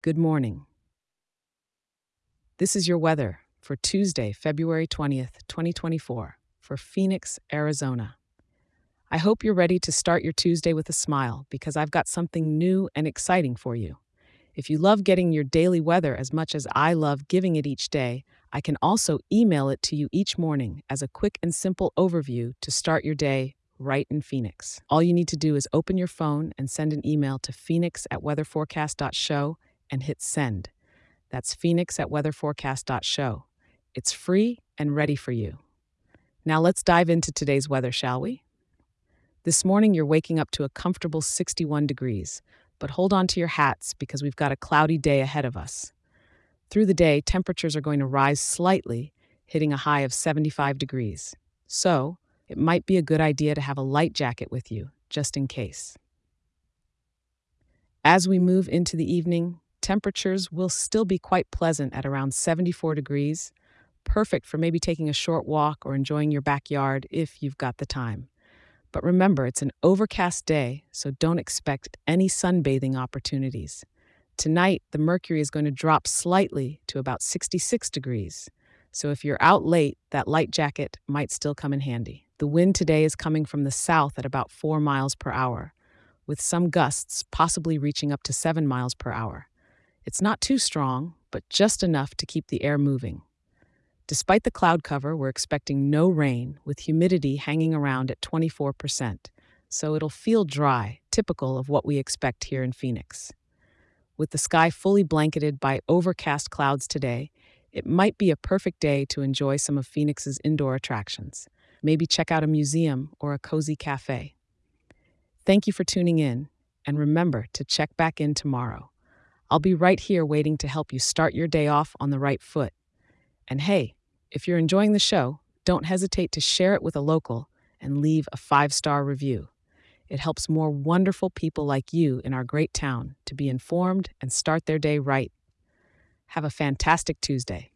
Good morning. This is your weather for Tuesday, February 20th, 2024, for Phoenix, Arizona. I hope you're ready to start your Tuesday with a smile, because I've got something new and exciting for you. If you love getting your daily weather as much as I love giving it each day, I can also email it to you each morning as a quick and simple overview to start your day right in Phoenix. All you need to do is open your phone and send an email to phoenix@weatherforecast.show and hit send. That's phoenix@weatherforecast.show. It's free and ready for you. Now let's dive into today's weather, shall we? This morning you're waking up to a comfortable 61 degrees, but hold on to your hats because we've got a cloudy day ahead of us. Through the day, temperatures are going to rise slightly, hitting a high of 75 degrees. So, it might be a good idea to have a light jacket with you, just in case. As we move into the evening, temperatures will still be quite pleasant at around 74 degrees, perfect for maybe taking a short walk or enjoying your backyard if you've got the time. But remember, it's an overcast day, so don't expect any sunbathing opportunities. Tonight, the mercury is going to drop slightly to about 66 degrees, so if you're out late, that light jacket might still come in handy. The wind today is coming from the south at about 4 miles per hour, with some gusts possibly reaching up to 7 miles per hour. It's not too strong, but just enough to keep the air moving. Despite the cloud cover, we're expecting no rain, with humidity hanging around at 24%, so it'll feel dry, typical of what we expect here in Phoenix. With the sky fully blanketed by overcast clouds today, it might be a perfect day to enjoy some of Phoenix's indoor attractions. Maybe check out a museum or a cozy cafe. Thank you for tuning in, and remember to check back in tomorrow. I'll be right here waiting to help you start your day off on the right foot. And hey, if you're enjoying the show, don't hesitate to share it with a local and leave a 5-star review. It helps more wonderful people like you in our great town to be informed and start their day right. Have a fantastic Tuesday.